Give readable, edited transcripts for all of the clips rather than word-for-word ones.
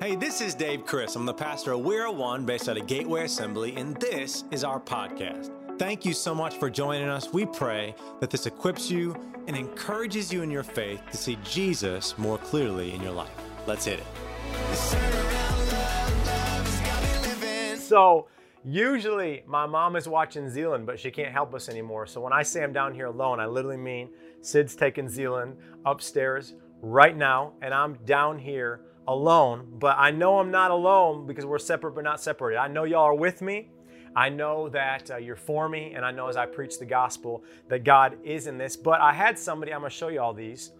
Hey, this is Dave Chris. I'm the pastor of We're A One based out of Gateway Assembly, and this is our podcast. Thank you so much for joining us. We pray that this equips you and encourages you in your faith to see Jesus more clearly in your life. Let's hit it. So usually my mom is watching Zealand, but she can't help us anymore. So when I say I'm down here alone, I literally mean Sid's taking Zealand upstairs right now, and I'm down here alone. But I know I'm not alone because we're separate but not separated. I know y'all are with me. I know that you're for me, and I know as I preach the gospel that God is in this. But I had somebody, I'm going to show you all these,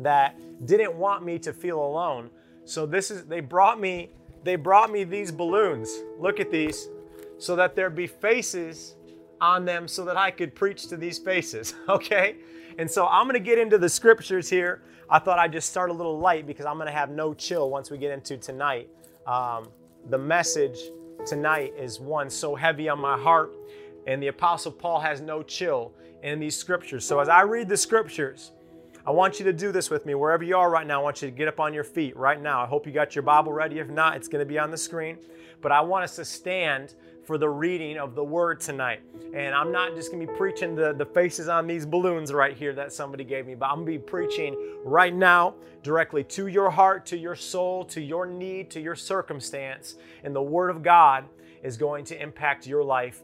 that didn't want me to feel alone. So they brought me these balloons. Look at these, so that there'd be faces on them so that I could preach to these faces, okay? And so I'm going to get into the scriptures here. I thought I'd just start a little light because I'm going to have no chill once we get into tonight. The message tonight is one so heavy on my heart, and the Apostle Paul has no chill in these scriptures. So as I read the scriptures, I want you to do this with me. Wherever you are right now, I want you to get up on your feet right now. I hope you got your Bible ready. If not, it's going to be on the screen. But I want us to stand for the reading of the Word tonight. And I'm not just going to be preaching the faces on these balloons right here that somebody gave me, but I'm going to be preaching right now directly to your heart, to your soul, to your need, to your circumstance. And the Word of God is going to impact your life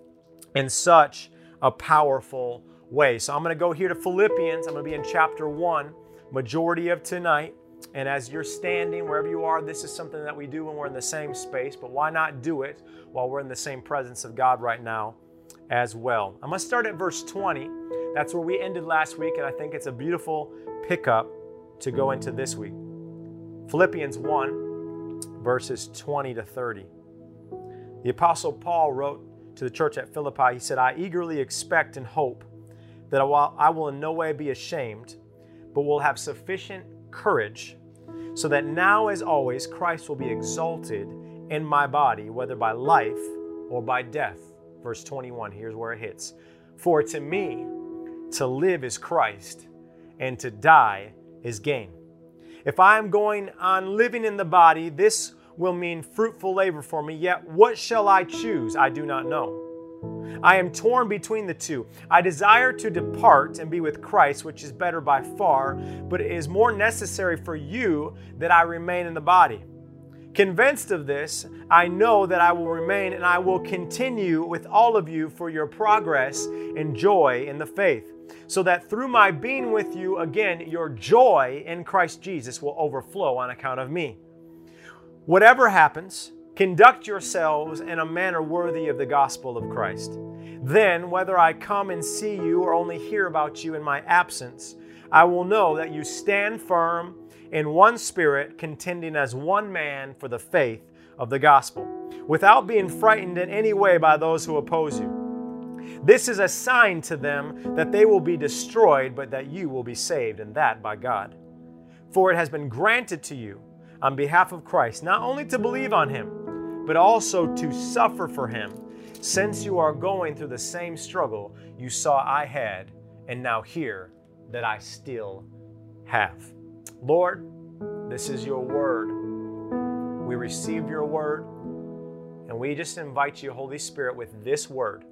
in such a powerful way. So I'm going to go here to Philippians. I'm going to be in chapter 1, majority of tonight. And as you're standing, wherever you are, this is something that we do when we're in the same space, but why not do it while we're in the same presence of God right now as well? I'm going to start at verse 20. That's where we ended last week, and I think it's a beautiful pickup to go into this week. Philippians 1, verses 20 to 30. The Apostle Paul wrote to the church at Philippi, he said, "I eagerly expect and hope that I will in no way be ashamed, but will have sufficient courage, so that now as always Christ will be exalted in my body, whether by life or by death." Verse 21, here's where it hits. "For to me, to live is Christ, and to die is gain. If I am going on living in the body, this will mean fruitful labor for me, yet what shall I choose? I do not know. I am torn between the two. I desire to depart and be with Christ, which is better by far, but it is more necessary for you that I remain in the body. Convinced of this, I know that I will remain and I will continue with all of you for your progress and joy in the faith, so that through my being with you again, your joy in Christ Jesus will overflow on account of me. Whatever happens, conduct yourselves in a manner worthy of the gospel of Christ. Then, whether I come and see you or only hear about you in my absence, I will know that you stand firm in one spirit, contending as one man for the faith of the gospel, without being frightened in any way by those who oppose you. This is a sign to them that they will be destroyed, but that you will be saved, and that by God. For it has been granted to you on behalf of Christ, not only to believe on him, but also to suffer for him, since you are going through the same struggle you saw I had, and now hear that I still have." Lord, this is your word. We receive your word, and we just invite you, Holy Spirit, with this word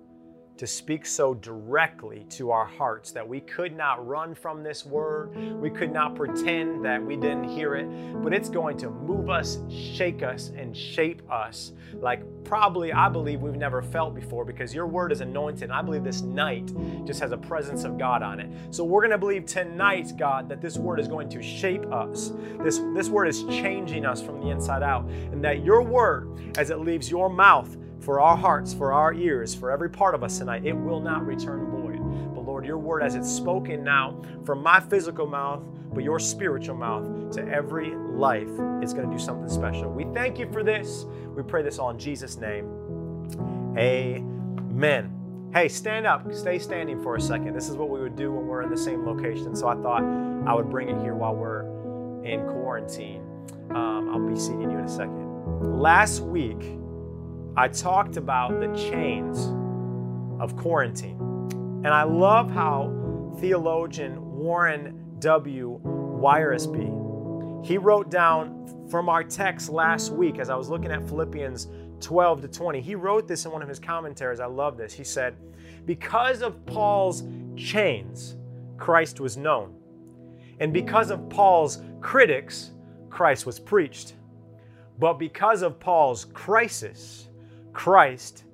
to speak so directly to our hearts that we could not run from this word. We could not pretend that we didn't hear it, but it's going to move us, shake us, and shape us like probably, I believe, we've never felt before, because your word is anointed. I believe this night just has a presence of God on it. So we're going to believe tonight, God, that this word is going to shape us. This word is changing us from the inside out, and that your word, as it leaves your mouth, for our hearts, for our ears, for every part of us tonight, it will not return void. But Lord, your word, as it's spoken now from my physical mouth, but your spiritual mouth to every life, it's going to do something special. We thank you for this. We pray this all in Jesus' name. Amen. Hey, stand up. Stay standing for a second. This is what we would do when we're in the same location. So I thought I would bring it here while we're in quarantine. I'll be seeing you in a second. Last week, I talked about the chains of quarantine. And I love how theologian Warren W. Wiresby, he wrote down from our text last week as I was looking at Philippians 12 to 20. He wrote this in one of his commentaries. I love this. He said, because of Paul's chains, Christ was known. And because of Paul's critics, Christ was preached. But because of Paul's crisis, Christ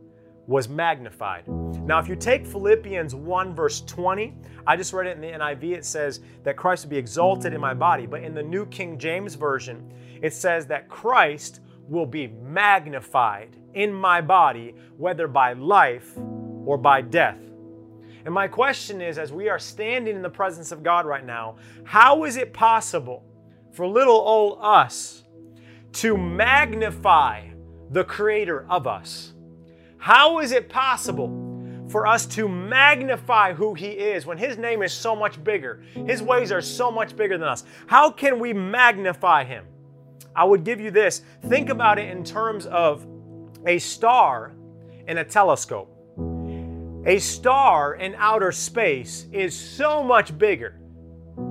was magnified. Now, if you take Philippians 1 verse 20, I just read it in the NIV, it says that Christ will be exalted in my body. But in the New King James Version, it says that Christ will be magnified in my body, whether by life or by death. And my question is, as we are standing in the presence of God right now, how is it possible for little old us to magnify the Creator of us? How is it possible for us to magnify who He is when His name is so much bigger? His ways are so much bigger than us. How can we magnify Him? I would give you this. Think about it in terms of a star and a telescope. A star in outer space is so much bigger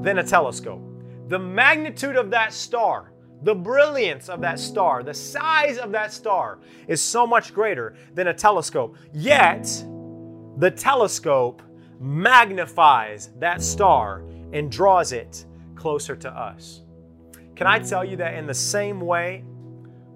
than a telescope. The magnitude of that star, the brilliance of that star, the size of that star is so much greater than a telescope. Yet, the telescope magnifies that star and draws it closer to us. Can I tell you that in the same way,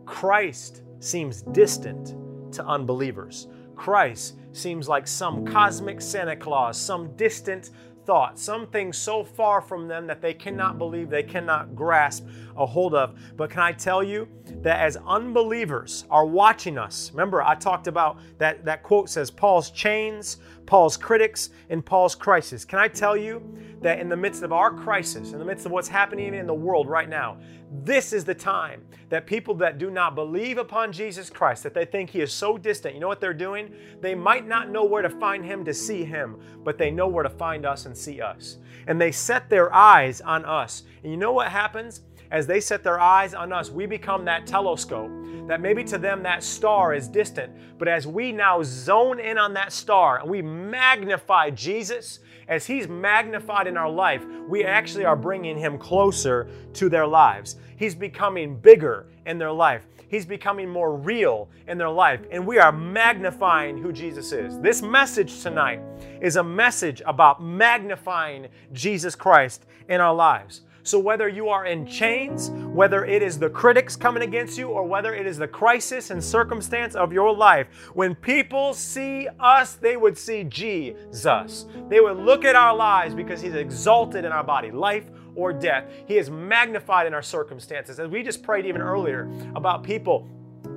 Christ seems distant to unbelievers? Christ seems like some cosmic Santa Claus, some distant thought, something so far from them that they cannot believe, they cannot grasp a hold of. But can I tell you that as unbelievers are watching us, remember I talked about that quote says Paul's chains, Paul's critics, and Paul's crisis. Can I tell you that in the midst of our crisis, in the midst of what's happening in the world right now, this is the time that people that do not believe upon Jesus Christ, that they think He is so distant, you know what they're doing? They might not know where to find Him to see Him, but they know where to find us and see us. And they set their eyes on us. And you know what happens? As they set their eyes on us, we become that telescope, that maybe to them that star is distant, but as we now zone in on that star and we magnify Jesus, as He's magnified in our life, we actually are bringing Him closer to their lives. He's becoming bigger in their life. He's becoming more real in their life, and we are magnifying who Jesus is. This message tonight is a message about magnifying Jesus Christ in our lives. So whether you are in chains, whether it is the critics coming against you, or whether it is the crisis and circumstance of your life, when people see us, they would see Jesus. They would look at our lives because He's exalted in our body, life or death. He is magnified in our circumstances. As we just prayed even earlier about people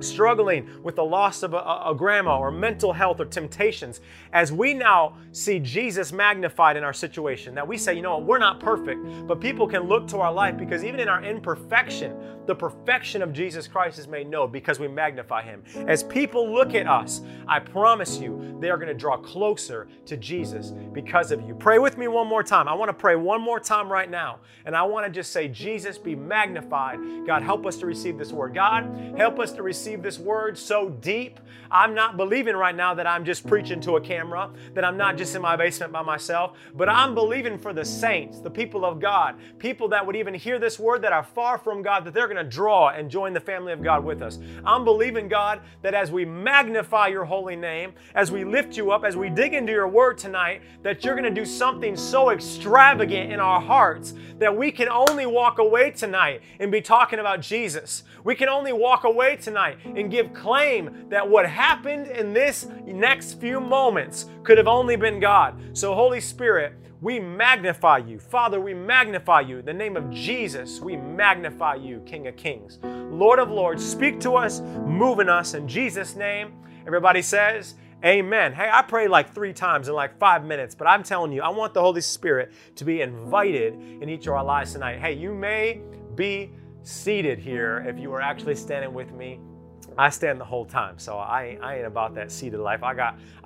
struggling with the loss of a grandma or mental health or temptations, as we now see Jesus magnified in our situation, that we say, you know what, we're not perfect, but people can look to our life because even in our imperfection, the perfection of Jesus Christ is made known because we magnify Him. As people look at us, I promise you, they are going to draw closer to Jesus because of you. Pray with me one more time. I want to pray one more time right now, and I want to just say, Jesus, be magnified. God, help us to receive this word. God, help us to receive this word so deep. I'm not believing right now that I'm just preaching to a camera, that I'm not just in my basement by myself, but I'm believing for the saints, the people of God, people that would even hear this word that are far from God, that they're going to draw and join the family of God with us. I'm believing, God, that as we magnify Your holy name, as we lift You up, as we dig into Your word tonight, that You're going to do something so extravagant in our hearts that we can only walk away tonight and be talking about Jesus. We can only walk away tonight and give claim that what happened in this next few moments could have only been God. So Holy Spirit, we magnify You. Father, we magnify You. In the name of Jesus, we magnify You, King of Kings, Lord of Lords. Speak to us, move in us. In Jesus' name, everybody says amen. Hey, I prayed like 3 times in like 5 minutes, but I'm telling you, I want the Holy Spirit to be invited in each of our lives tonight. Hey, you may be seated here if you were actually standing with me. I stand the whole time, so I ain't about that seated life. I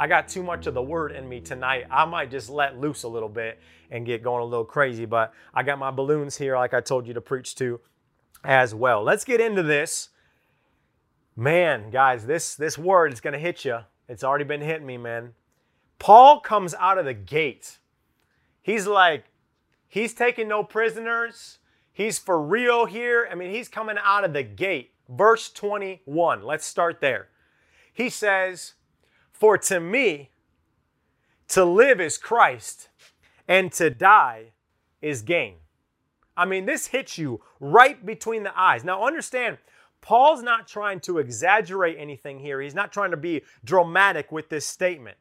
got too much of the word in me tonight. I might just let loose a little bit and get going a little crazy, but I got my balloons here like I told you to preach to as well. Let's get into this. Man, guys, this word is going to hit you. It's already been hitting me, man. Paul comes out of the gate. He's taking no prisoners. He's for real here. I mean, he's coming out of the gate. Verse 21, let's start there. He says, "For to me, to live is Christ, and to die is gain." I mean, this hits you right between the eyes. Now understand, Paul's not trying to exaggerate anything here. He's not trying to be dramatic with this statement.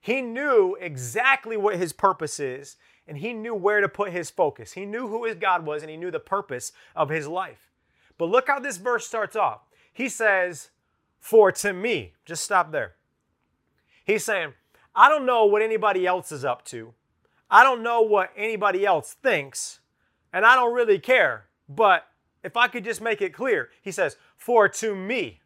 He knew exactly what his purpose is, and he knew where to put his focus. He knew who his God was, and he knew the purpose of his life. But look how this verse starts off. He says, "For to me," just stop there. He's saying, I don't know what anybody else is up to. I don't know what anybody else thinks, and I don't really care. But if I could just make it clear, he says, "For to me."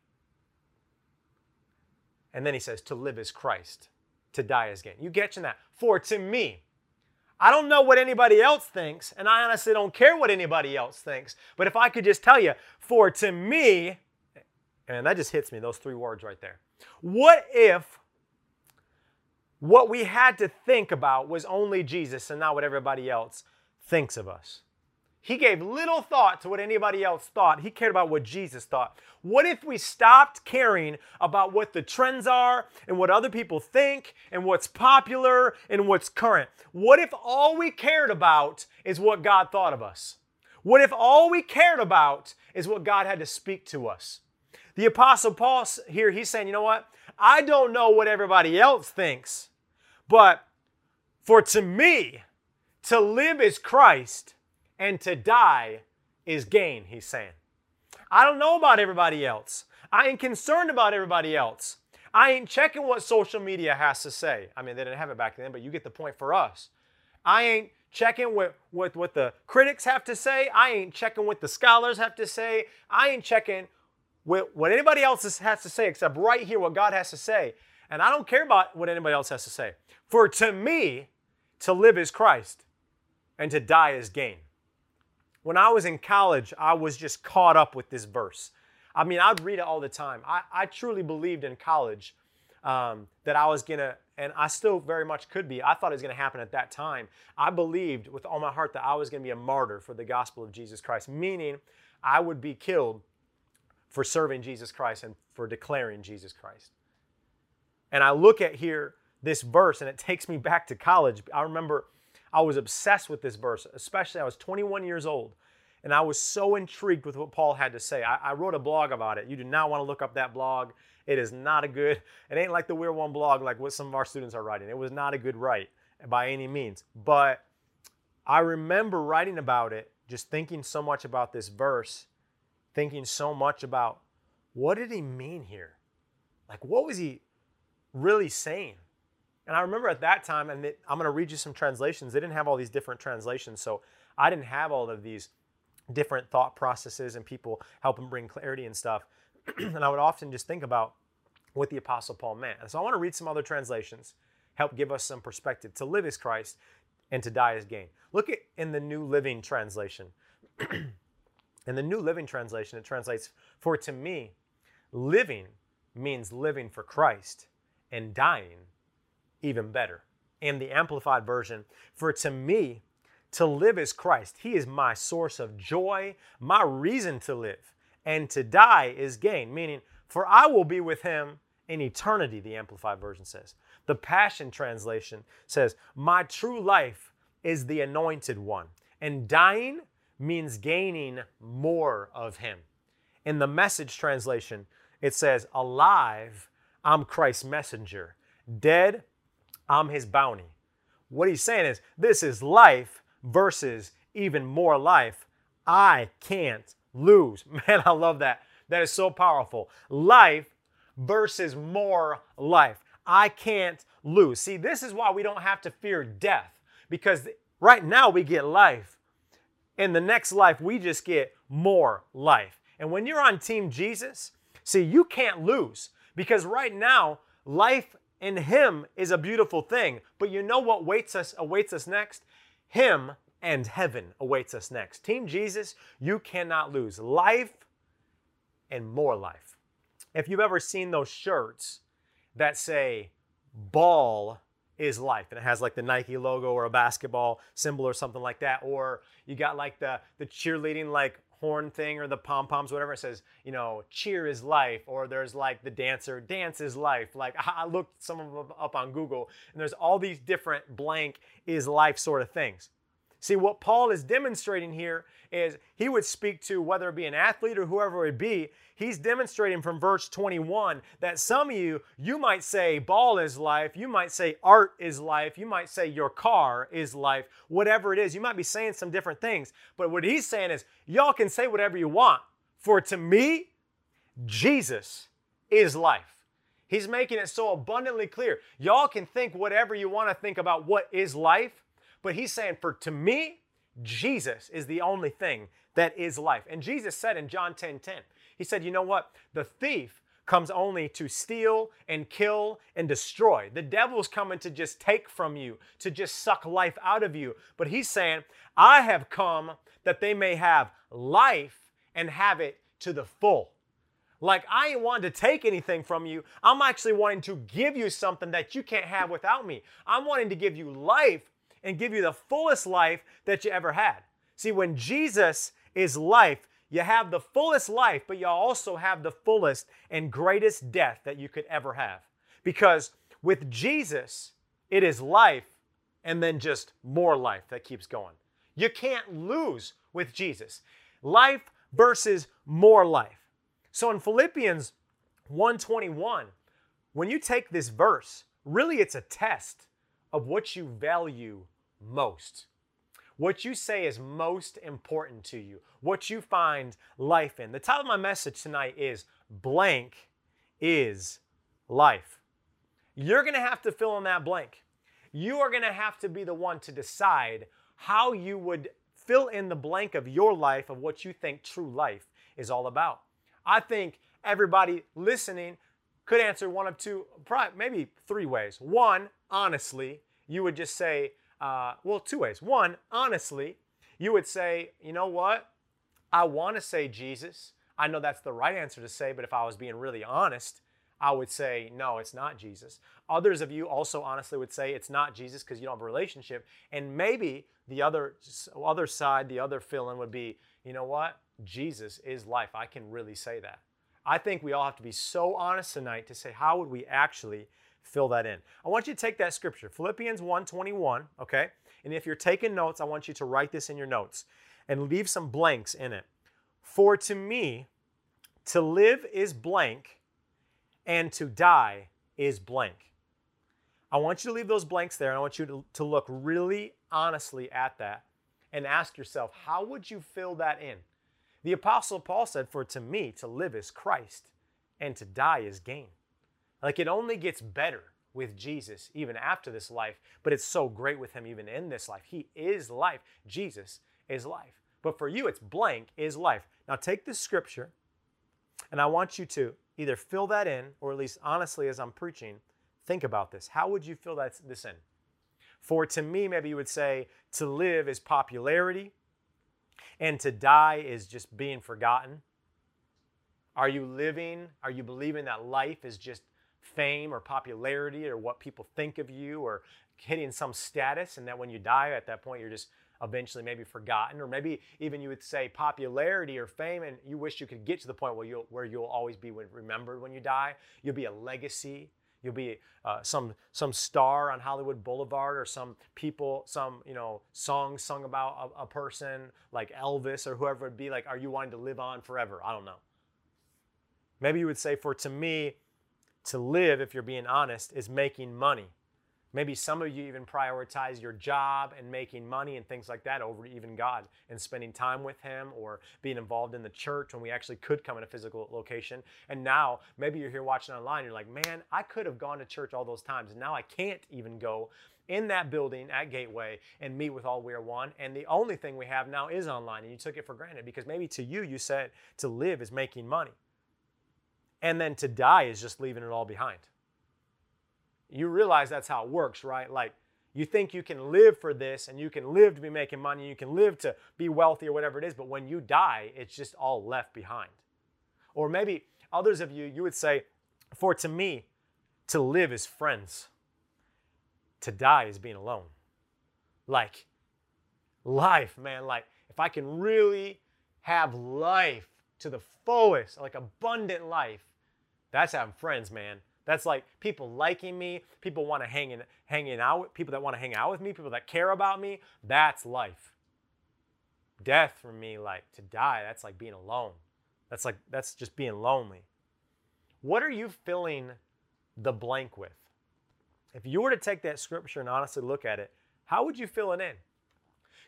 And then he says, "To live is Christ, to die is gain." You catching that? For to me. I don't know what anybody else thinks, and I honestly don't care what anybody else thinks. But if I could just tell you, for to me, and that just hits me, those three words right there. What if what we had to think about was only Jesus and not what everybody else thinks of us? He gave little thought to what anybody else thought. He cared about what Jesus thought. What if we stopped caring about what the trends are and what other people think and what's popular and what's current? What if all we cared about is what God thought of us? What if all we cared about is what God had to speak to us? The Apostle Paul here, he's saying, you know what? I don't know what everybody else thinks, but for to me, to live is Christ, and to die is gain, he's saying. I don't know about everybody else. I ain't concerned about everybody else. I ain't checking what social media has to say. I mean, they didn't have it back then, but you get the point for us. I ain't checking what the critics have to say. I ain't checking what the scholars have to say. I ain't checking what anybody else has to say except right here what God has to say. And I don't care about what anybody else has to say. For to me, to live is Christ, and to die is gain. When I was in college, I was just caught up with this verse. I mean, I'd read it all the time. I truly believed in college that I was going to, and I still very much could be, I thought it was going to happen at that time. I believed with all my heart that I was going to be a martyr for the gospel of Jesus Christ, meaning I would be killed for serving Jesus Christ and for declaring Jesus Christ. And I look at here, this verse, and it takes me back to college. I remember I was obsessed with this verse, especially I was 21 years old, and I was so intrigued with what Paul had to say. I wrote a blog about it. You do not want to look up that blog. It is not a good, it ain't like the We're One blog, like what some of our students are writing. It was not a good write by any means. But I remember writing about it, just thinking so much about this verse, thinking so much about what did he mean here? Like, what was he really saying? And I remember at that time, and I'm going to read you some translations. They didn't have all these different translations, so I didn't have all of these different thought processes and people helping bring clarity and stuff. And I would often just think about what the Apostle Paul meant. And so I want to read some other translations, help give us some perspective. To live is Christ, and to die is gain. Look at in the New Living Translation. In the New Living Translation, it translates, "For to me, living means living for Christ, and dying even better." In the Amplified Version, "For to me, to live is Christ. He is my source of joy, my reason to live, and to die is gain," meaning, "For I will be with him in eternity," the Amplified Version says. The Passion Translation says, "My true life is the anointed one, and dying means gaining more of him." In the Message Translation, it says, "Alive, I'm Christ's messenger. Dead, I'm his bounty." What he's saying is, this is life versus even more life. I can't lose. Man, I love that. That is so powerful. Life versus more life. I can't lose. See, this is why we don't have to fear death, because right now we get life. In the next life, we just get more life. And when you're on Team Jesus, see, you can't lose, because right now, life in him is a beautiful thing. But you know what awaits us next? Him and heaven awaits us next. Team Jesus, you cannot lose. Life and more life. If you've ever seen those shirts that say, "Ball is life. And it has like the Nike logo or a basketball symbol or something like that. Or you got like the cheerleading like horn thing or the pom-poms, whatever. It says, you know, cheer is life. Or there's like the dancer, dance is life. Like I looked some of them up on Google and there's all these different blank is life sort of things. See, what Paul is demonstrating here is he would speak to whether it be an athlete or whoever it be. He's demonstrating from verse 21 that some of you, you might say ball is life, you might say art is life, you might say your car is life, whatever it is. You might be saying some different things. But what he's saying is y'all can say whatever you want. For to me, Jesus is life. He's making it so abundantly clear. Y'all can think whatever you want to think about what is life. But he's saying, for to me, Jesus is the only thing that is life. And Jesus said in John 10:10, he said, you know what? The thief comes only to steal and kill and destroy. The devil's coming to just take from you, to just suck life out of you. But he's saying, I have come that they may have life and have it to the full. Like, I ain't wanting to take anything from you. I'm actually wanting to give you something that you can't have without me. I'm wanting to give you life and give you the fullest life that you ever had. See, when Jesus is life, you have the fullest life, but you also have the fullest and greatest death that you could ever have. Because with Jesus, it is life and then just more life that keeps going. You can't lose with Jesus. Life versus more life. So in Philippians 1:21, when you take this verse, really it's a test of what you value most, what you say is most important to you, what you find life in. The title of my message tonight is Blank is Life. You're going to have to fill in that blank. You are going to have to be the one to decide how you would fill in the blank of your life of what you think true life is all about. I think everybody listening could answer one of two, probably maybe three ways. One, honestly, you would just say, well, two ways. One, honestly, you would say, you know what? I want to say Jesus. I know that's the right answer to say, but if I was being really honest, I would say, no, it's not Jesus. Others of you also honestly would say it's not Jesus because you don't have a relationship. And maybe the other side, the other feeling would be, you know what? Jesus is life. I can really say that. I think we all have to be so honest tonight to say, how would we actually fill that in? I want you to take that scripture, Philippians 1:21, okay? And if you're taking notes, I want you to write this in your notes and leave some blanks in it. For to me, to live is blank and to die is blank. I want you to leave those blanks there and I want you to look really honestly at that and ask yourself, how would you fill that in? The Apostle Paul said, for to me, to live is Christ and to die is gain. Like, it only gets better with Jesus even after this life, but it's so great with him even in this life. He is life. Jesus is life. But for you, it's blank is life. Now take this scripture, and I want you to either fill that in, or at least honestly as I'm preaching, think about this. How would you fill this in? For to me, maybe you would say, to live is popularity, and to die is just being forgotten. Are you living? Are you believing that life is just fame or popularity or what people think of you or hitting some status, and that when you die at that point you're just eventually maybe forgotten? Or maybe even you would say popularity or fame and you wish you could get to the point where you'll always be remembered when you die. You'll be a legacy. You'll be some star on Hollywood Boulevard, or some song sung about a person like Elvis or whoever it would be. Like, are you wanting to live on forever? I don't know. Maybe you would say, for to me, to live, if you're being honest, is making money. Maybe some of you even prioritize your job and making money and things like that over even God and spending time with him or being involved in the church when we actually could come in a physical location. And now maybe you're here watching online. You're like, man, I could have gone to church all those times. And now I can't even go in that building at Gateway and meet with all We're One. And the only thing we have now is online. And you took it for granted because maybe to you, you said to live is making money. And then to die is just leaving it all behind. You realize that's how it works, right? Like, you think you can live for this and you can live to be making money, you can live to be wealthy or whatever it is, but when you die, it's just all left behind. Or maybe others of you, you would say, for to me, to live is friends. to die is being alone. Like, life, man. Like, if I can really have life to the fullest, like abundant life, that's having friends, man. That's like people liking me, people want to hang out with me, people that care about me. That's life. Death for me, like to die, that's like being alone. That's just being lonely. What are you filling the blank with? If you were to take that scripture and honestly look at it, how would you fill it in?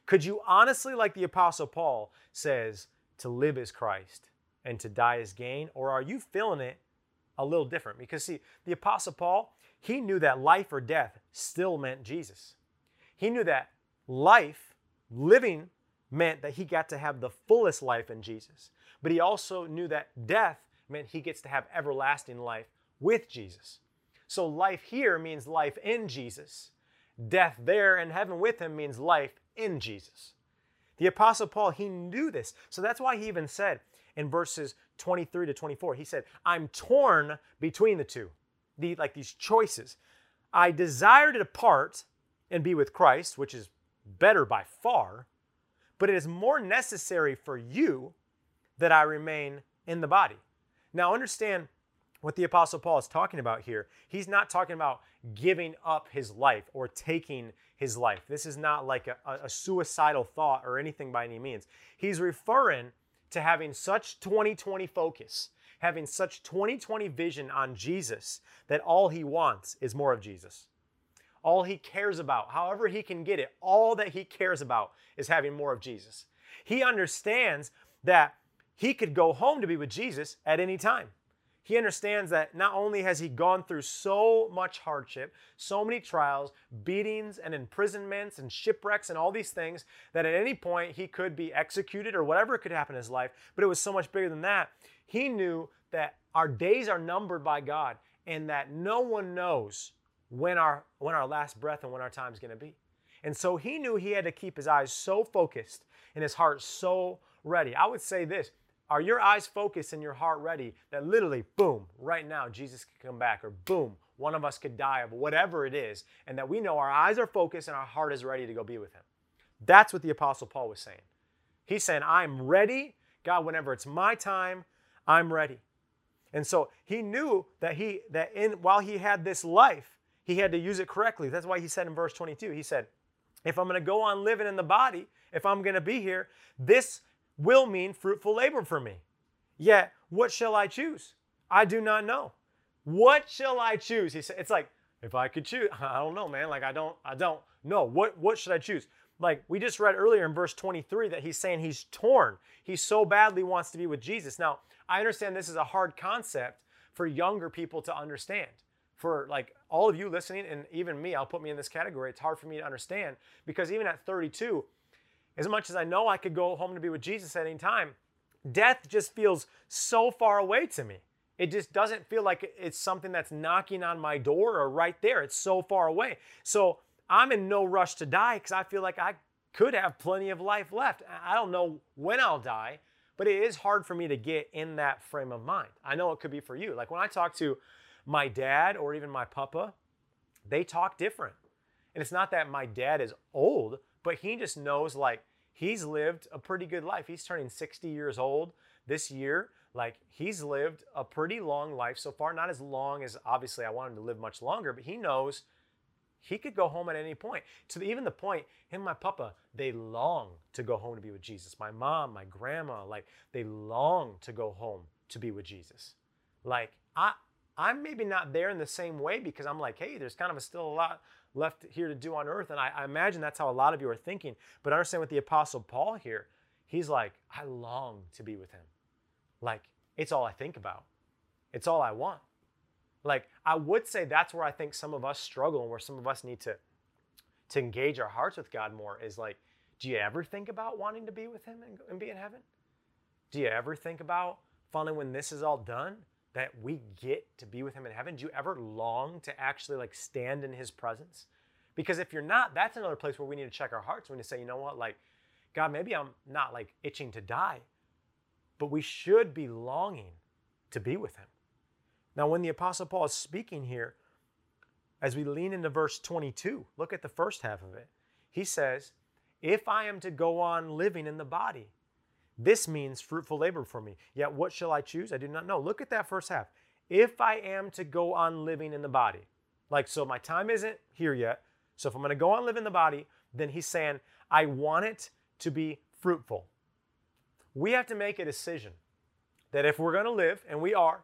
Could you honestly, like the Apostle Paul says, to live is Christ and to die is gain? Or are you filling it a little different? Because see, the Apostle Paul, he knew that life or death still meant Jesus. He knew that life, living, meant that he got to have the fullest life in Jesus. But he also knew that death meant he gets to have everlasting life with Jesus. So life here means life in Jesus. Death there in heaven with him means life in Jesus. The Apostle Paul, he knew this. So that's why he even said, in verses 23 to 24, he said, I'm torn between the two, these choices. I desire to depart and be with Christ, which is better by far, but it is more necessary for you that I remain in the body. Now understand what the Apostle Paul is talking about here. He's not talking about giving up his life or taking his life. This is not like a suicidal thought or anything by any means. He's referring to having such 20/20 focus, having such 20/20 vision on Jesus that all he wants is more of Jesus. All he cares about, however he can get it, all that he cares about is having more of Jesus. He understands that he could go home to be with Jesus at any time. He understands that not only has he gone through so much hardship, so many trials, beatings and imprisonments and shipwrecks and all these things, that at any point he could be executed or whatever could happen in his life, but it was so much bigger than that. He knew that our days are numbered by God and that no one knows when our last breath and when our time is going to be. And so he knew he had to keep his eyes so focused and his heart so ready. I would say this. Are your eyes focused and your heart ready that literally, boom, right now Jesus could come back, or boom, one of us could die of whatever it is, and that we know our eyes are focused and our heart is ready to go be with him? That's what the Apostle Paul was saying. He's saying, I'm ready. God, whenever it's my time, I'm ready. And so he knew that while he had this life, he had to use it correctly. That's why he said in verse 22, he said, if I'm going to go on living in the body, if I'm going to be here, this will mean fruitful labor for me. Yet, what shall I choose? I do not know. What shall I choose? He said, it's like, if I could choose, I don't know, man. Like, I don't know. What should I choose? Like, we just read earlier in verse 23 that he's saying he's torn. He so badly wants to be with Jesus. Now, I understand this is a hard concept for younger people to understand. For like all of you listening, and even me, I'll put me in this category. It's hard for me to understand because even at 32, as much as I know I could go home to be with Jesus at any time, death just feels so far away to me. It just doesn't feel like it's something that's knocking on my door or right there. It's so far away. So I'm in no rush to die because I feel like I could have plenty of life left. I don't know when I'll die, but it is hard for me to get in that frame of mind. I know it could be for you. Like when I talk to my dad or even my papa, they talk different. And it's not that my dad is old, but he just knows like he's lived a pretty good life. He's turning 60 years old this year. Like he's lived a pretty long life so far. Not as long as obviously I want him to live much longer, but he knows he could go home at any point. To even the point, him and my papa, they long to go home to be with Jesus. My mom, my grandma, like they long to go home to be with Jesus. Like I'm maybe not there in the same way because I'm like, hey, there's kind of still a lot left here to do on earth. And I imagine that's how a lot of you are thinking. But understand with the Apostle Paul here, he's like, I long to be with him. Like, it's all I think about. It's all I want. Like, I would say that's where I think some of us struggle and where some of us need to engage our hearts with God more is like, do you ever think about wanting to be with him and be in heaven? Do you ever think about finally when this is all done, that we get to be with him in heaven? Do you ever long to actually like stand in his presence? Because if you're not, that's another place where we need to check our hearts. We need to say, you know what, like, God, maybe I'm not like itching to die, but we should be longing to be with him. Now, when the Apostle Paul is speaking here, as we lean into verse 22, look at the first half of it. He says, if I am to go on living in the body, this means fruitful labor for me. Yet what shall I choose? I do not know. Look at that first half. If I am to go on living in the body, like, so my time isn't here yet. So if I'm going to go on living in the body, then he's saying, I want it to be fruitful. We have to make a decision that if we're going to live, and we are,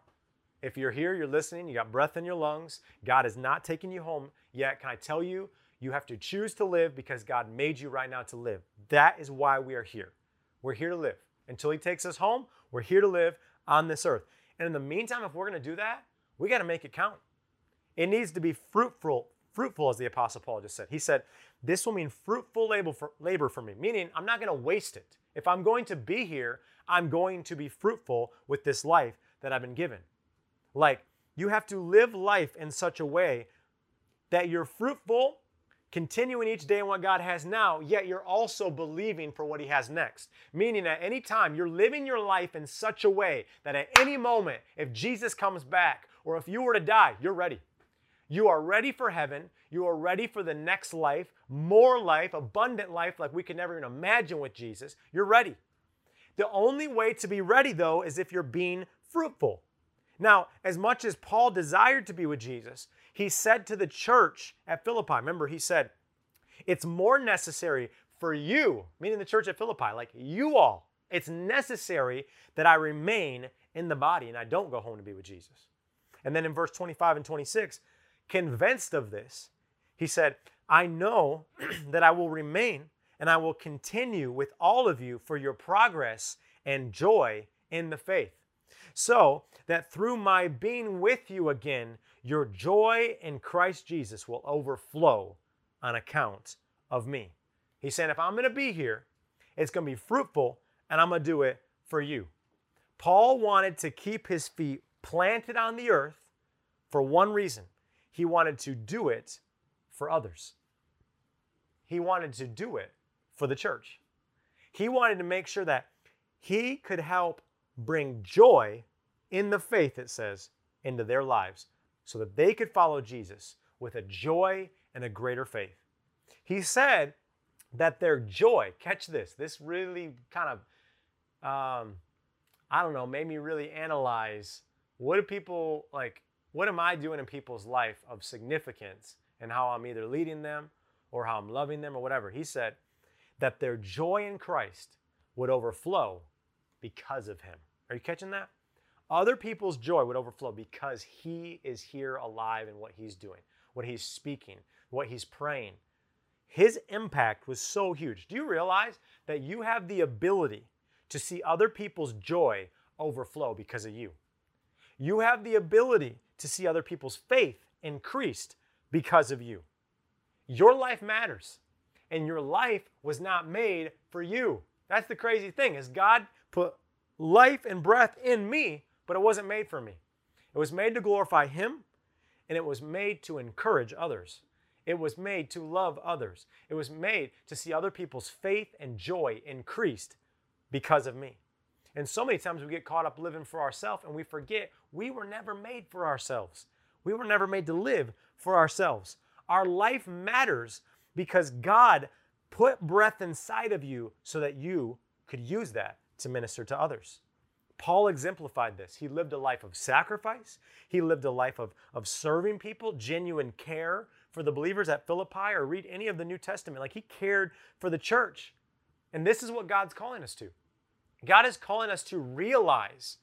if you're here, you're listening, you got breath in your lungs, God is not taking you home yet. Can I tell you, you have to choose to live because God made you right now to live. That is why we are here. We're here to live. Until he takes us home, we're here to live on this earth. And in the meantime, if we're going to do that, we got to make it count. It needs to be fruitful, as the Apostle Paul just said. He said, this will mean fruitful labor for me, meaning I'm not going to waste it. If I'm going to be here, I'm going to be fruitful with this life that I've been given. Like, you have to live life in such a way that you're fruitful, continuing each day in what God has now, yet you're also believing for what he has next. Meaning at any time, you're living your life in such a way that at any moment, if Jesus comes back, or if you were to die, you're ready. You are ready for heaven. You are ready for the next life, more life, abundant life like we can never even imagine with Jesus. You're ready. The only way to be ready, though, is if you're being fruitful. Now, as much as Paul desired to be with Jesus, he said to the church at Philippi, remember, he said, it's more necessary for you, meaning the church at Philippi, like you all, it's necessary that I remain in the body and I don't go home to be with Jesus. And then in verse 25 and 26, convinced of this, he said, I know that I will remain and I will continue with all of you for your progress and joy in the faith, so that through my being with you again, your joy in Christ Jesus will overflow on account of me. He's saying, if I'm going to be here, it's going to be fruitful and I'm going to do it for you. Paul wanted to keep his feet planted on the earth for one reason. He wanted to do it for others. He wanted to do it for the church. He wanted to make sure that he could help bring joy in the faith, it says, into their lives so that they could follow Jesus with a joy and a greater faith. He said that their joy, catch this, this really kind of, I don't know, made me really analyze what do people like, what am I doing in people's life of significance and how I'm either leading them or how I'm loving them or whatever. He said that their joy in Christ would overflow because of him. Are you catching that? Other people's joy would overflow because he is here alive in what he's doing, what he's speaking, what he's praying. His impact was so huge. Do you realize that you have the ability to see other people's joy overflow because of you? You have the ability to see other people's faith increased because of you. Your life matters, and your life was not made for you. That's the crazy thing, is God put life and breath in me, but it wasn't made for me. It was made to glorify him, and it was made to encourage others. It was made to love others. It was made to see other people's faith and joy increased because of me. And so many times we get caught up living for ourselves and we forget we were never made for ourselves. We were never made to live for ourselves. Our life matters because God put breath inside of you so that you could use that to minister to others. Paul exemplified this. He lived a life of sacrifice. He lived a life of serving people, genuine care for the believers at Philippi, or read any of the New Testament. Like, he cared for the church. And this is what God's calling us to. God is calling us to realize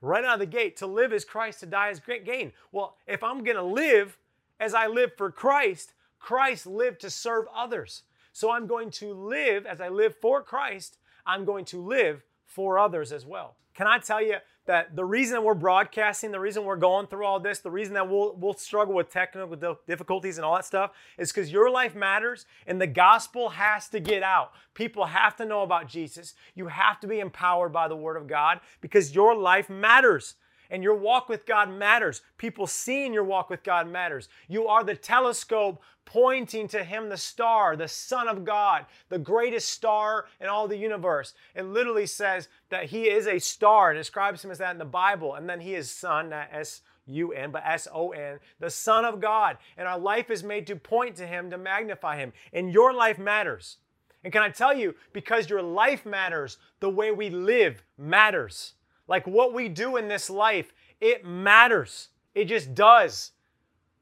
right out of the gate, to live is Christ, to die is great gain. Well, if I'm going to live as I live for Christ, Christ lived to serve others. So I'm going to live as I live for Christ, I'm going to live for others as well. Can I tell you that the reason we're broadcasting, the reason we're going through all this, the reason that we'll struggle with technical difficulties and all that stuff is because your life matters and the gospel has to get out. People have to know about Jesus. You have to be empowered by the word of God because your life matters. And your walk with God matters. People seeing your walk with God matters. You are the telescope pointing to Him, the star, the Son of God, the greatest star in all the universe. It literally says that He is a star. It describes Him as that in the Bible. And then He is Son, not S-U-N, but S-O-N, the Son of God. And our life is made to point to Him, to magnify Him. And your life matters. And can I tell you, because your life matters, the way we live matters. Like what we do in this life, it matters. It just does.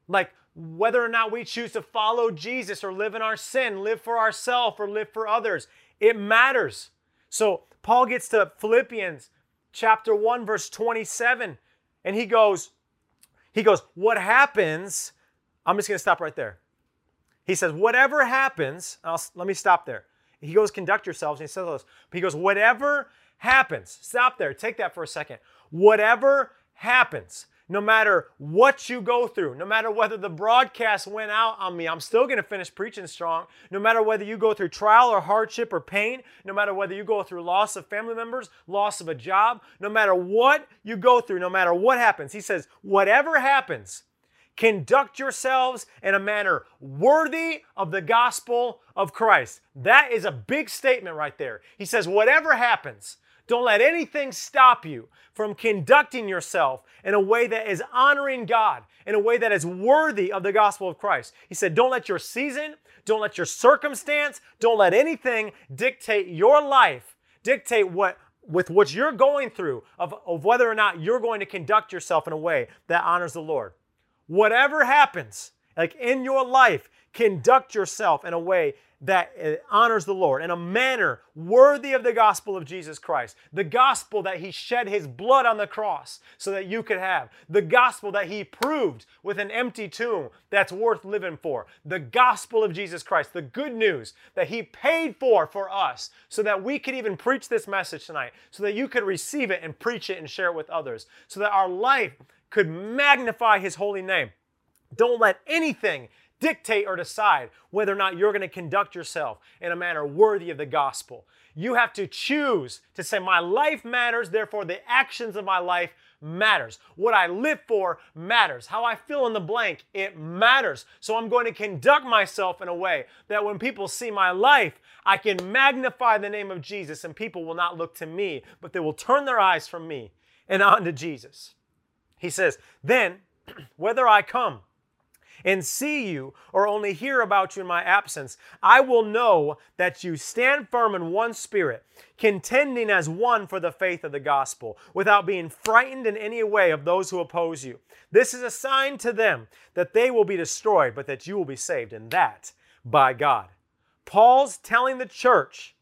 Like whether or not we choose to follow Jesus or live in our sin, live for ourselves or live for others, it matters. So Paul gets to Philippians chapter 1, verse 27, and he goes, what happens, I'm just going to stop right there. He says, whatever happens, let me stop there. He goes, conduct yourselves, and he says this. He goes, whatever happens. Stop there. Take that for a second. Whatever happens, no matter what you go through, no matter whether the broadcast went out on me, I'm still going to finish preaching strong. No matter whether you go through trial or hardship or pain, no matter whether you go through loss of family members, loss of a job, no matter what you go through, no matter what happens, he says, whatever happens, conduct yourselves in a manner worthy of the gospel of Christ. That is a big statement right there. He says, whatever happens, don't let anything stop you from conducting yourself in a way that is honoring God, in a way that is worthy of the gospel of Christ. He said, don't let your season, don't let your circumstance, don't let anything dictate your life, dictate what you're going through, of whether or not you're going to conduct yourself in a way that honors the Lord. Whatever happens, like in your life, conduct yourself in a way that honors the Lord, in a manner worthy of the gospel of Jesus Christ, the gospel that He shed His blood on the cross so that you could have, the gospel that He proved with an empty tomb that's worth living for, the gospel of Jesus Christ, the good news that He paid for us so that we could even preach this message tonight, so that you could receive it and preach it and share it with others, so that our life could magnify His holy name. Don't let anything dictate or decide whether or not you're going to conduct yourself in a manner worthy of the gospel. You have to choose to say, my life matters, therefore the actions of my life matters. What I live for matters. How I fill in the blank, it matters. So I'm going to conduct myself in a way that when people see my life, I can magnify the name of Jesus, and people will not look to me, but they will turn their eyes from me and onto Jesus. He says, then, whether I come and see you or only hear about you in my absence, I will know that you stand firm in one spirit, contending as one for the faith of the gospel, without being frightened in any way of those who oppose you. This is a sign to them that they will be destroyed, but that you will be saved, and that by God. Paul's telling the church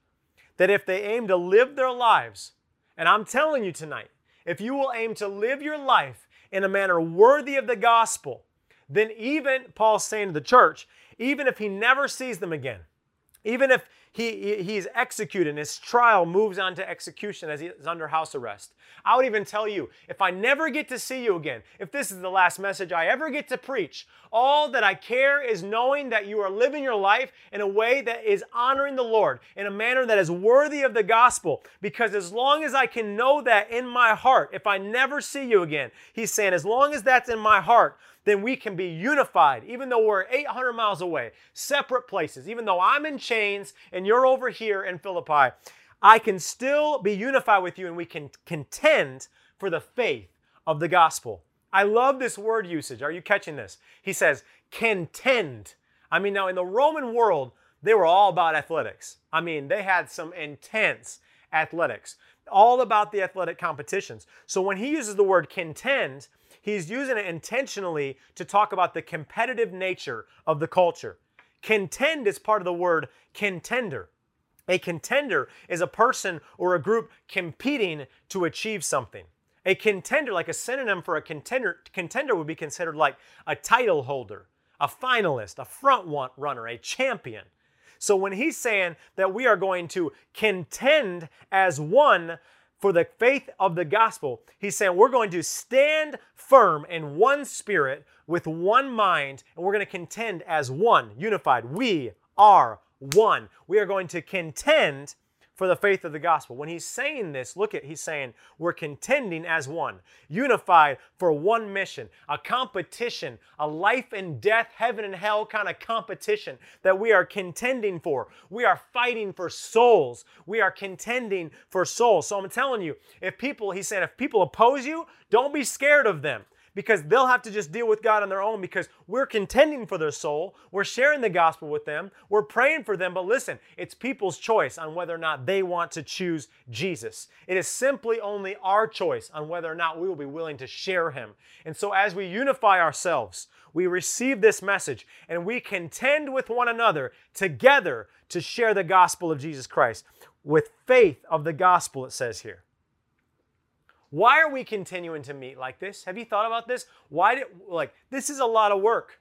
that if they aim to live their lives, and I'm telling you tonight, if you will aim to live your life in a manner worthy of the gospel, then even, Paul's saying to the church, even if he never sees them again, even if he's executed and his trial moves on to execution as he is under house arrest, I would even tell you, if I never get to see you again, if this is the last message I ever get to preach, all that I care is knowing that you are living your life in a way that is honoring the Lord, in a manner that is worthy of the gospel, because as long as I can know that in my heart, if I never see you again, he's saying, as long as that's in my heart, then we can be unified, even though we're 800 miles away, separate places. Even though I'm in chains and you're over here in Philippi, I can still be unified with you, and we can contend for the faith of the gospel. I love this word usage. Are you catching this? He says, contend. I mean, now in the Roman world, they were all about athletics. I mean, they had some intense athletics, all about the athletic competitions. So when he uses the word contend, he's using it intentionally to talk about the competitive nature of the culture. Contend is part of the word contender. A contender is a person or a group competing to achieve something. A contender, like a synonym for a contender would be considered like a title holder, a finalist, a front runner, a champion. So when he's saying that we are going to contend as one for the faith of the gospel, he's saying we're going to stand firm in one spirit with one mind, and we're going to contend as one, unified. We are one. We are going to contend for for the faith of the gospel. When he's saying this, look at, he's saying, we're contending as one, unified for one mission, a competition, a life and death, heaven and hell kind of competition that we are contending for. We are fighting for souls. We are contending for souls. So I'm telling you, if people, he said, if people oppose you, don't be scared of them, because they'll have to just deal with God on their own, because we're contending for their soul. We're sharing the gospel with them. We're praying for them. But listen, it's people's choice on whether or not they want to choose Jesus. It is simply only our choice on whether or not we will be willing to share him. And so as we unify ourselves, we receive this message and we contend with one another together to share the gospel of Jesus Christ. With faith of the gospel, it says here. Why are we continuing to meet like this? Have you thought about this? Why did, like, this is a lot of work.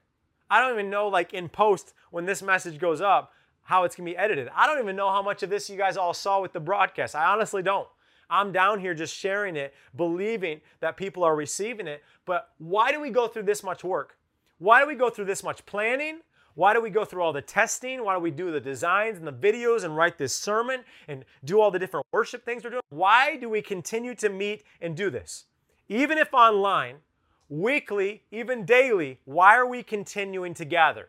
I don't even know, like, in post when this message goes up, how it's going to be edited. I don't even know how much of this you guys all saw with the broadcast. I honestly don't. I'm down here just sharing it, believing that people are receiving it. But why do we go through this much work? Why do we go through this much planning? Why do we go through all the testing? Why do we do the designs and the videos and write this sermon and do all the different worship things we're doing? Why do we continue to meet and do this? Even if online, weekly, even daily, why are we continuing to gather?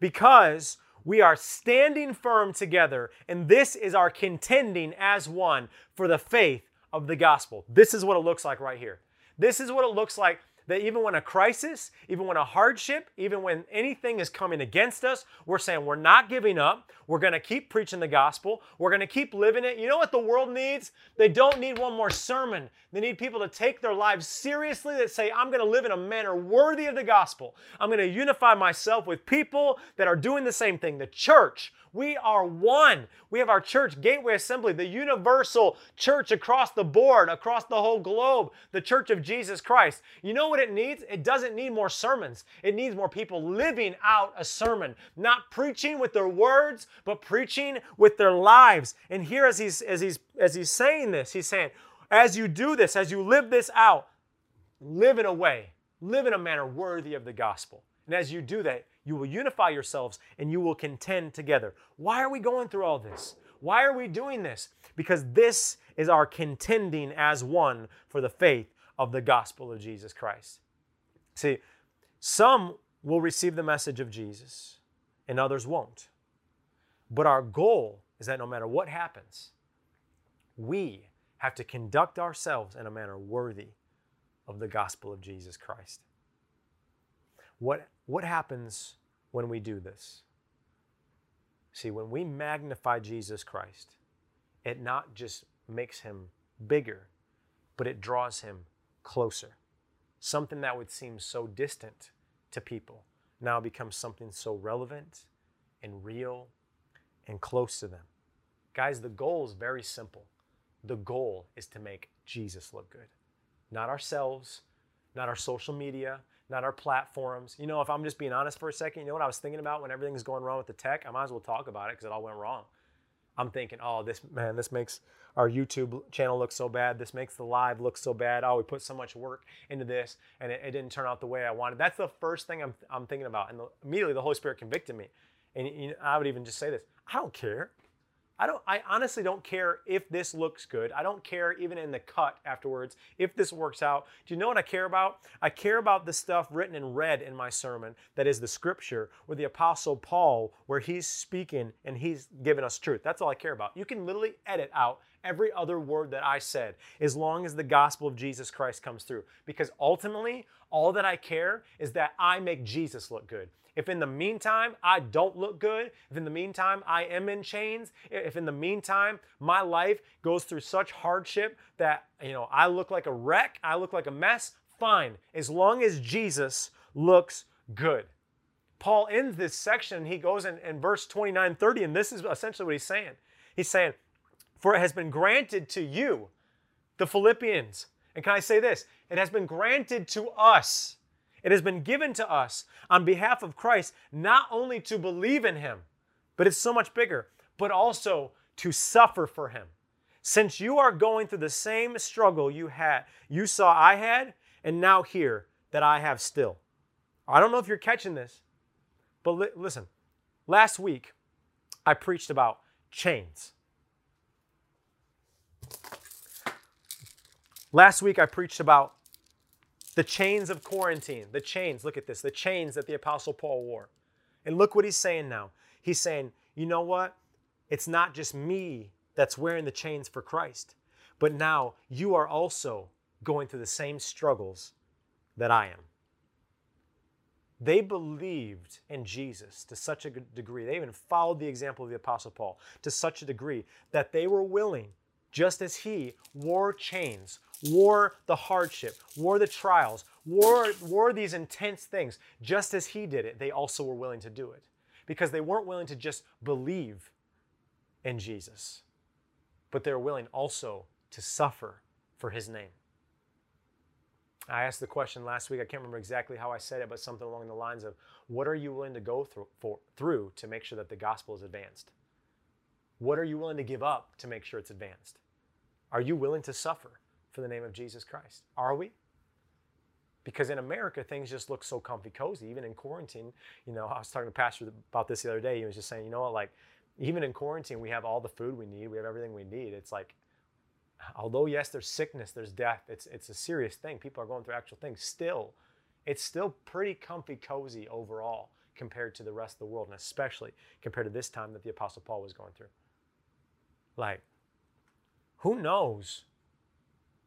Because we are standing firm together, and this is our contending as one for the faith of the gospel. This is what it looks like right here. This is what it looks like. That even when a crisis, even when a hardship, even when anything is coming against us, we're saying we're not giving up. We're going to keep preaching the gospel. We're going to keep living it. You know what the world needs? They don't need one more sermon. They need people to take their lives seriously, that say, I'm going to live in a manner worthy of the gospel. I'm going to unify myself with people that are doing the same thing. The church. We are one. We have our church, Gateway Assembly, the universal church across the board, across the whole globe, the church of Jesus Christ. You know what it needs? It doesn't need more sermons. It needs more people living out a sermon, not preaching with their words, but preaching with their lives. And here as he's saying this, he's saying, as you do this, as you live this out, live in a way, live in a manner worthy of the gospel. And as you do that, you will unify yourselves and you will contend together. Why are we going through all this? Why are we doing this? Because this is our contending as one for the faith of the gospel of Jesus Christ. See, some will receive the message of Jesus and others won't. But our goal is that no matter what happens, we have to conduct ourselves in a manner worthy of the gospel of Jesus Christ. What happens when we do this? See, when we magnify Jesus Christ, it not just makes him bigger, but it draws him closer. Something that would seem so distant to people now becomes something so relevant and real and close to them. Guys, the goal is very simple. The goal is to make Jesus look good. Not ourselves, not our social media, not our platforms. You know, if I'm just being honest for a second, you know what I was thinking about when everything's going wrong with the tech? I might as well talk about it because it all went wrong. I'm thinking, oh, this makes our YouTube channel look so bad. This makes the live look so bad. Oh, we put so much work into this and it didn't turn out the way I wanted. That's the first thing I'm thinking about. And immediately the Holy Spirit convicted me. And you know, I would even just say this, I don't care. I honestly don't care if this looks good. I don't care even in the cut afterwards if this works out. Do you know what I care about? I care about the stuff written and read in my sermon that is the scripture or the Apostle Paul where he's speaking and he's giving us truth. That's all I care about. You can literally edit out every other word that I said as long as the gospel of Jesus Christ comes through, because ultimately all that I care is that I make Jesus look good. If in the meantime, I don't look good, if in the meantime, I am in chains, if in the meantime, my life goes through such hardship that, you know, I look like a wreck, I look like a mess, fine, as long as Jesus looks good. Paul ends this section, he goes in verse 29, 30, and this is essentially what he's saying. He's saying, for it has been granted to you, the Philippians, and can I say this? It has been granted to us. It has been given to us on behalf of Christ, not only to believe in him, but it's so much bigger, but also to suffer for him. Since you are going through the same struggle you saw I had, and now hear that I have still. I don't know if you're catching this, but listen, last week I preached about chains. Last week I preached about the chains of quarantine. The chains, look at this, the chains that the Apostle Paul wore. And look what he's saying now. He's saying, you know what? It's not just me that's wearing the chains for Christ, but now you are also going through the same struggles that I am. They believed in Jesus to such a degree. They even followed the example of the Apostle Paul to such a degree that they were willing, just as he wore chains, wore the hardship, wore the trials, wore these intense things, just as he did it, they also were willing to do it because they weren't willing to just believe in Jesus, but they were willing also to suffer for his name. I asked the question last week, I can't remember exactly how I said it, but something along the lines of, what are you willing to go through to make sure that the gospel is advanced? What are you willing to give up to make sure it's advanced? Are you willing to suffer for the name of Jesus Christ? Are we? Because in America, things just look so comfy cozy, even in quarantine. You know, I was talking to Pastor about this the other day. He was just saying, you know what, like, even in quarantine, we have all the food we need. We have everything we need. It's like, although, yes, there's sickness, there's death, it's a serious thing. People are going through actual things. Still, it's still pretty comfy cozy overall compared to the rest of the world, and especially compared to this time that the Apostle Paul was going through. Like, who knows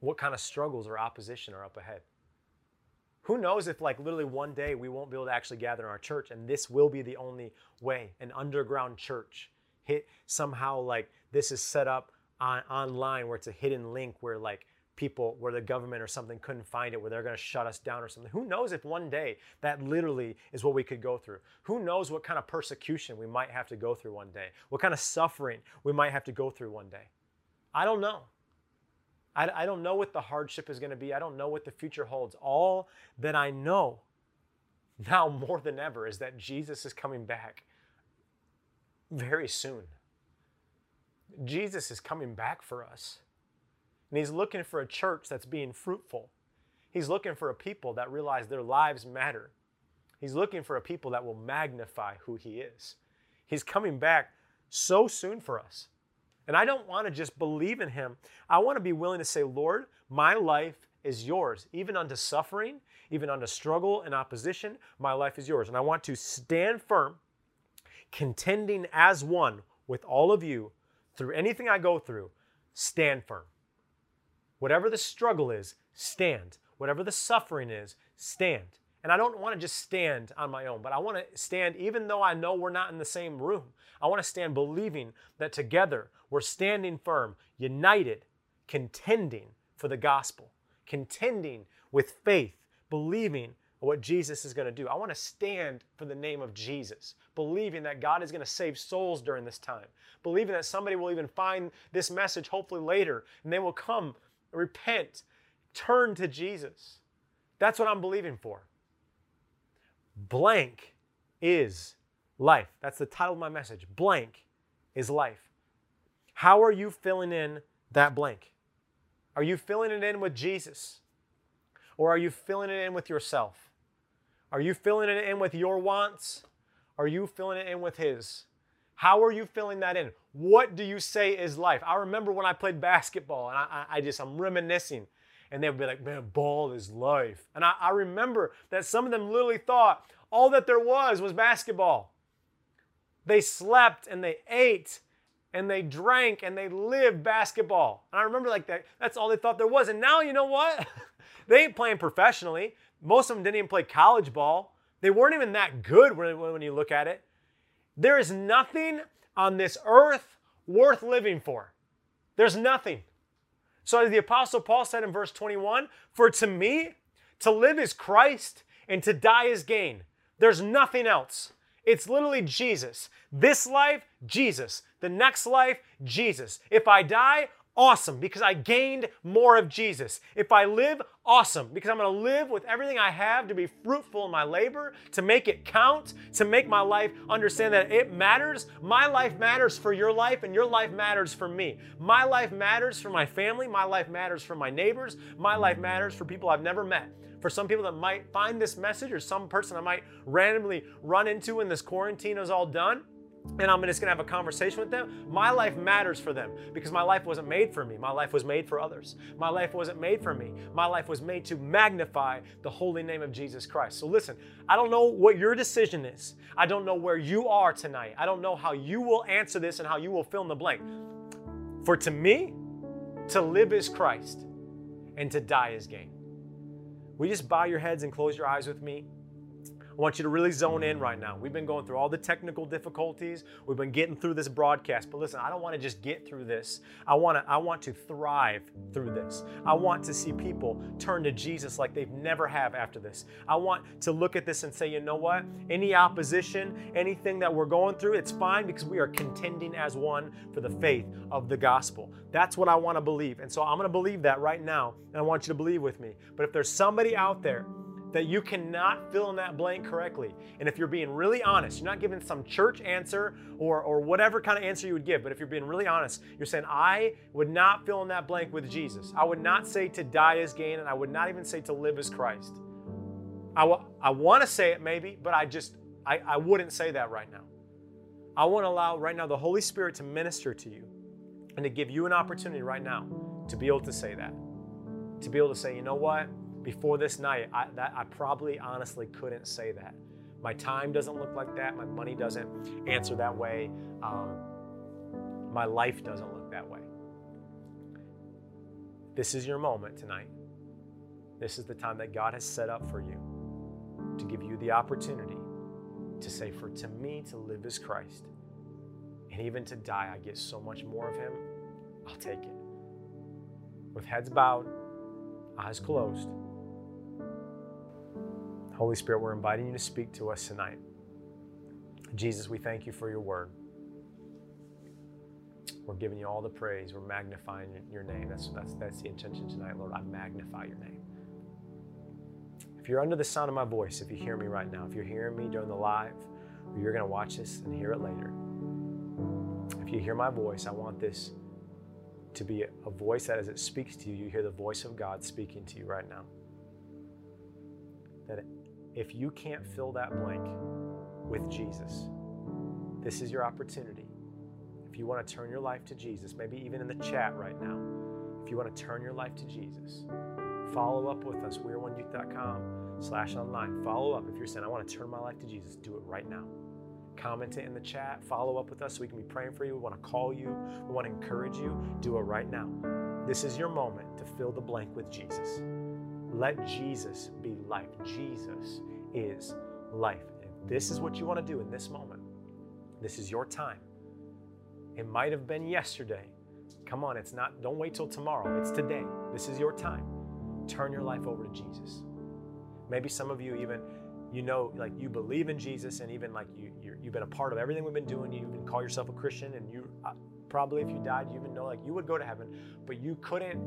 what kind of struggles or opposition are up ahead? Who knows if, like, literally one day we won't be able to actually gather in our church, and this will be the only way, an underground church hit somehow, like, this is set up online where it's a hidden link where, like, people, where the government or something couldn't find it, where they're going to shut us down or something. Who knows if one day that literally is what we could go through? Who knows what kind of persecution we might have to go through one day? What kind of suffering we might have to go through one day? I don't know. I don't know what the hardship is going to be. I don't know what the future holds. All that I know now more than ever is that Jesus is coming back very soon. Jesus is coming back for us. And he's looking for a church that's being fruitful. He's looking for a people that realize their lives matter. He's looking for a people that will magnify who he is. He's coming back so soon for us. And I don't want to just believe in him. I want to be willing to say, Lord, my life is yours. Even unto suffering, even unto struggle and opposition, my life is yours. And I want to stand firm, contending as one with all of you through anything I go through, stand firm. Whatever the struggle is, stand. Whatever the suffering is, stand. And I don't want to just stand on my own, but I want to stand even though I know we're not in the same room. I want to stand believing that together we're standing firm, united, contending for the gospel, contending with faith, believing what Jesus is going to do. I want to stand for the name of Jesus, believing that God is going to save souls during this time, believing that somebody will even find this message hopefully later, and they will come, repent, turn to Jesus. That's what I'm believing for. Blank is life. That's the title of my message. Blank is life. How are you filling in that blank? Are you filling it in with Jesus? Or are you filling it in with yourself? Are you filling it in with your wants? Are you filling it in with his? How are you filling that in? What do you say is life? I remember when I played basketball, and I'm reminiscing. And they would be like, man, ball is life. And I remember that some of them literally thought all that there was basketball. They slept and they ate and they drank and they lived basketball. And I remember like that. That's all they thought there was. And now you know what? They ain't playing professionally. Most of them didn't even play college ball. They weren't even that good when you look at it. There is nothing on this earth worth living for. There's nothing. So as the Apostle Paul said in verse 21, for to me, to live is Christ and to die is gain. There's nothing else. It's literally Jesus. This life, Jesus. The next life, Jesus. If I die, awesome, because I gained more of Jesus. If I live, awesome, because I'm going to live with everything I have to be fruitful in my labor, to make it count, to make my life understand that it matters. My life matters for your life, and your life matters for me. My life matters for my family. My life matters for my neighbors. My life matters for people I've never met. For some people that might find this message or some person I might randomly run into when this quarantine is all done, and I'm just gonna have a conversation with them. My life matters for them because my life wasn't made for me. My life was made for others. My life wasn't made for me. My life was made to magnify the holy name of Jesus Christ. So listen, I don't know what your decision is. I don't know where you are tonight. I don't know how you will answer this and how you will fill in the blank. For to me, to live is Christ and to die is gain. Will you just bow your heads and close your eyes with me? I want you to really zone in right now. We've been going through all the technical difficulties. We've been getting through this broadcast. But listen, I don't want to just get through this. I want to thrive through this. I want to see people turn to Jesus like they've never have after this. I want to look at this and say, you know what? Any opposition, anything that we're going through, it's fine because we are contending as one for the faith of the gospel. That's what I want to believe. And so I'm going to believe that right now. And I want you to believe with me. But if there's somebody out there that you cannot fill in that blank correctly, and if you're being really honest, you're not giving some church answer or whatever kind of answer you would give, but if you're being really honest, you're saying, I would not fill in that blank with Jesus. I would not say to die is gain, and I would not even say to live is Christ. I want to say it maybe, but I wouldn't say that right now. I want to allow right now the Holy Spirit to minister to you and to give you an opportunity right now to be able to say that, to be able to say, you know what? Before this night, I probably honestly couldn't say that. My time doesn't look like that. My money doesn't answer that way. My life doesn't look that way. This is your moment tonight. This is the time that God has set up for you to give you the opportunity to say, for to me to live is Christ. And even to die, I get so much more of him. I'll take it. With heads bowed, eyes closed. Holy Spirit, we're inviting you to speak to us tonight. Jesus, we thank you for your word. We're giving you all the praise. We're magnifying your name. That's the intention tonight, Lord. I magnify your name. If you're under the sound of my voice, if you hear me right now, if you're hearing me during the live, or you're going to watch this and hear it later, if you hear my voice, I want this to be a voice that as it speaks to you, you hear the voice of God speaking to you right now. That if you can't fill that blank with Jesus, this is your opportunity. If you want to turn your life to Jesus, maybe even in the chat right now, if you want to turn your life to Jesus, follow up with us, weareoneyouth.com/online. Follow up. If you're saying, I want to turn my life to Jesus, do it right now. Comment it in the chat. Follow up with us so we can be praying for you. We want to call you. We want to encourage you. Do it right now. This is your moment to fill the blank with Jesus. Let Jesus be life. Jesus is life. If this is what you want to do in this moment, this is your time. It might have been yesterday. Come on, it's not. Don't wait till tomorrow. It's today. This is your time. Turn your life over to Jesus. Maybe some of you even, you know, like you believe in Jesus and even like you've been a part of everything we've been doing. You even call yourself a Christian, and you probably, if you died, you even know like you would go to heaven, but you couldn't,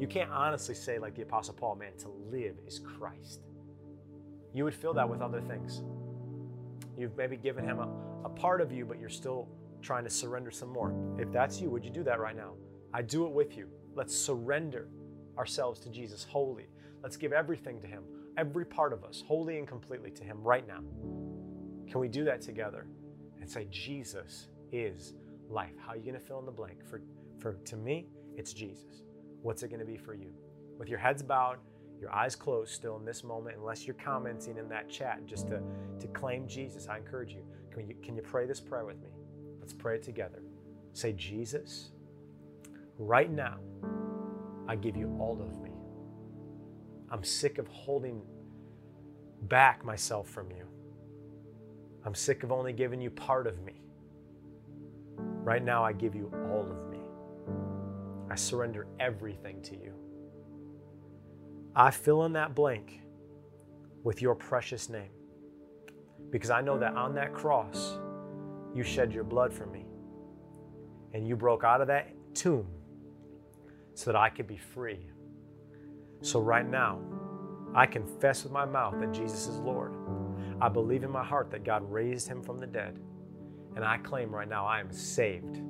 you can't honestly say like the Apostle Paul, man, to live is Christ. You would fill that with other things. You've maybe given him a part of you, but you're still trying to surrender some more. If that's you, would you do that right now? I do it with you. Let's surrender ourselves to Jesus wholly. Let's give everything to him. Every part of us, wholly and completely to him right now. Can we do that together and say, Jesus is life? How are you going to fill in the blank? For to me, it's Jesus. What's it going to be for you? With your heads bowed, your eyes closed still in this moment, unless you're commenting in that chat just to claim Jesus, I encourage you. Can you pray this prayer with me? Let's pray it together. Say, Jesus, right now, I give you all of me. I'm sick of holding back myself from you. I'm sick of only giving you part of me. Right now, I give you all of me. I surrender everything to you. I fill in that blank with your precious name because I know that on that cross, you shed your blood for me and you broke out of that tomb so that I could be free. So right now, I confess with my mouth that Jesus is Lord. I believe in my heart that God raised him from the dead. And I claim right now I am saved.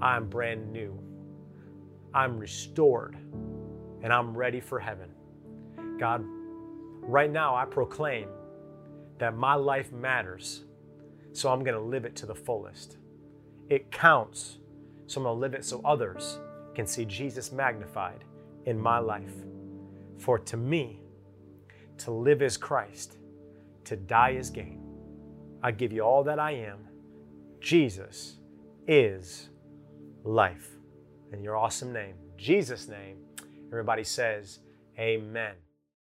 I am brand new. I'm restored. And I'm ready for heaven. God, right now I proclaim that my life matters. so I'm going to live it to the fullest. It counts, so I'm going to live it so others can see Jesus magnified in my life. For to me, to live is Christ, to die is gain. I give you all that I am. Jesus is life. In your awesome name, Jesus' name, everybody says, amen.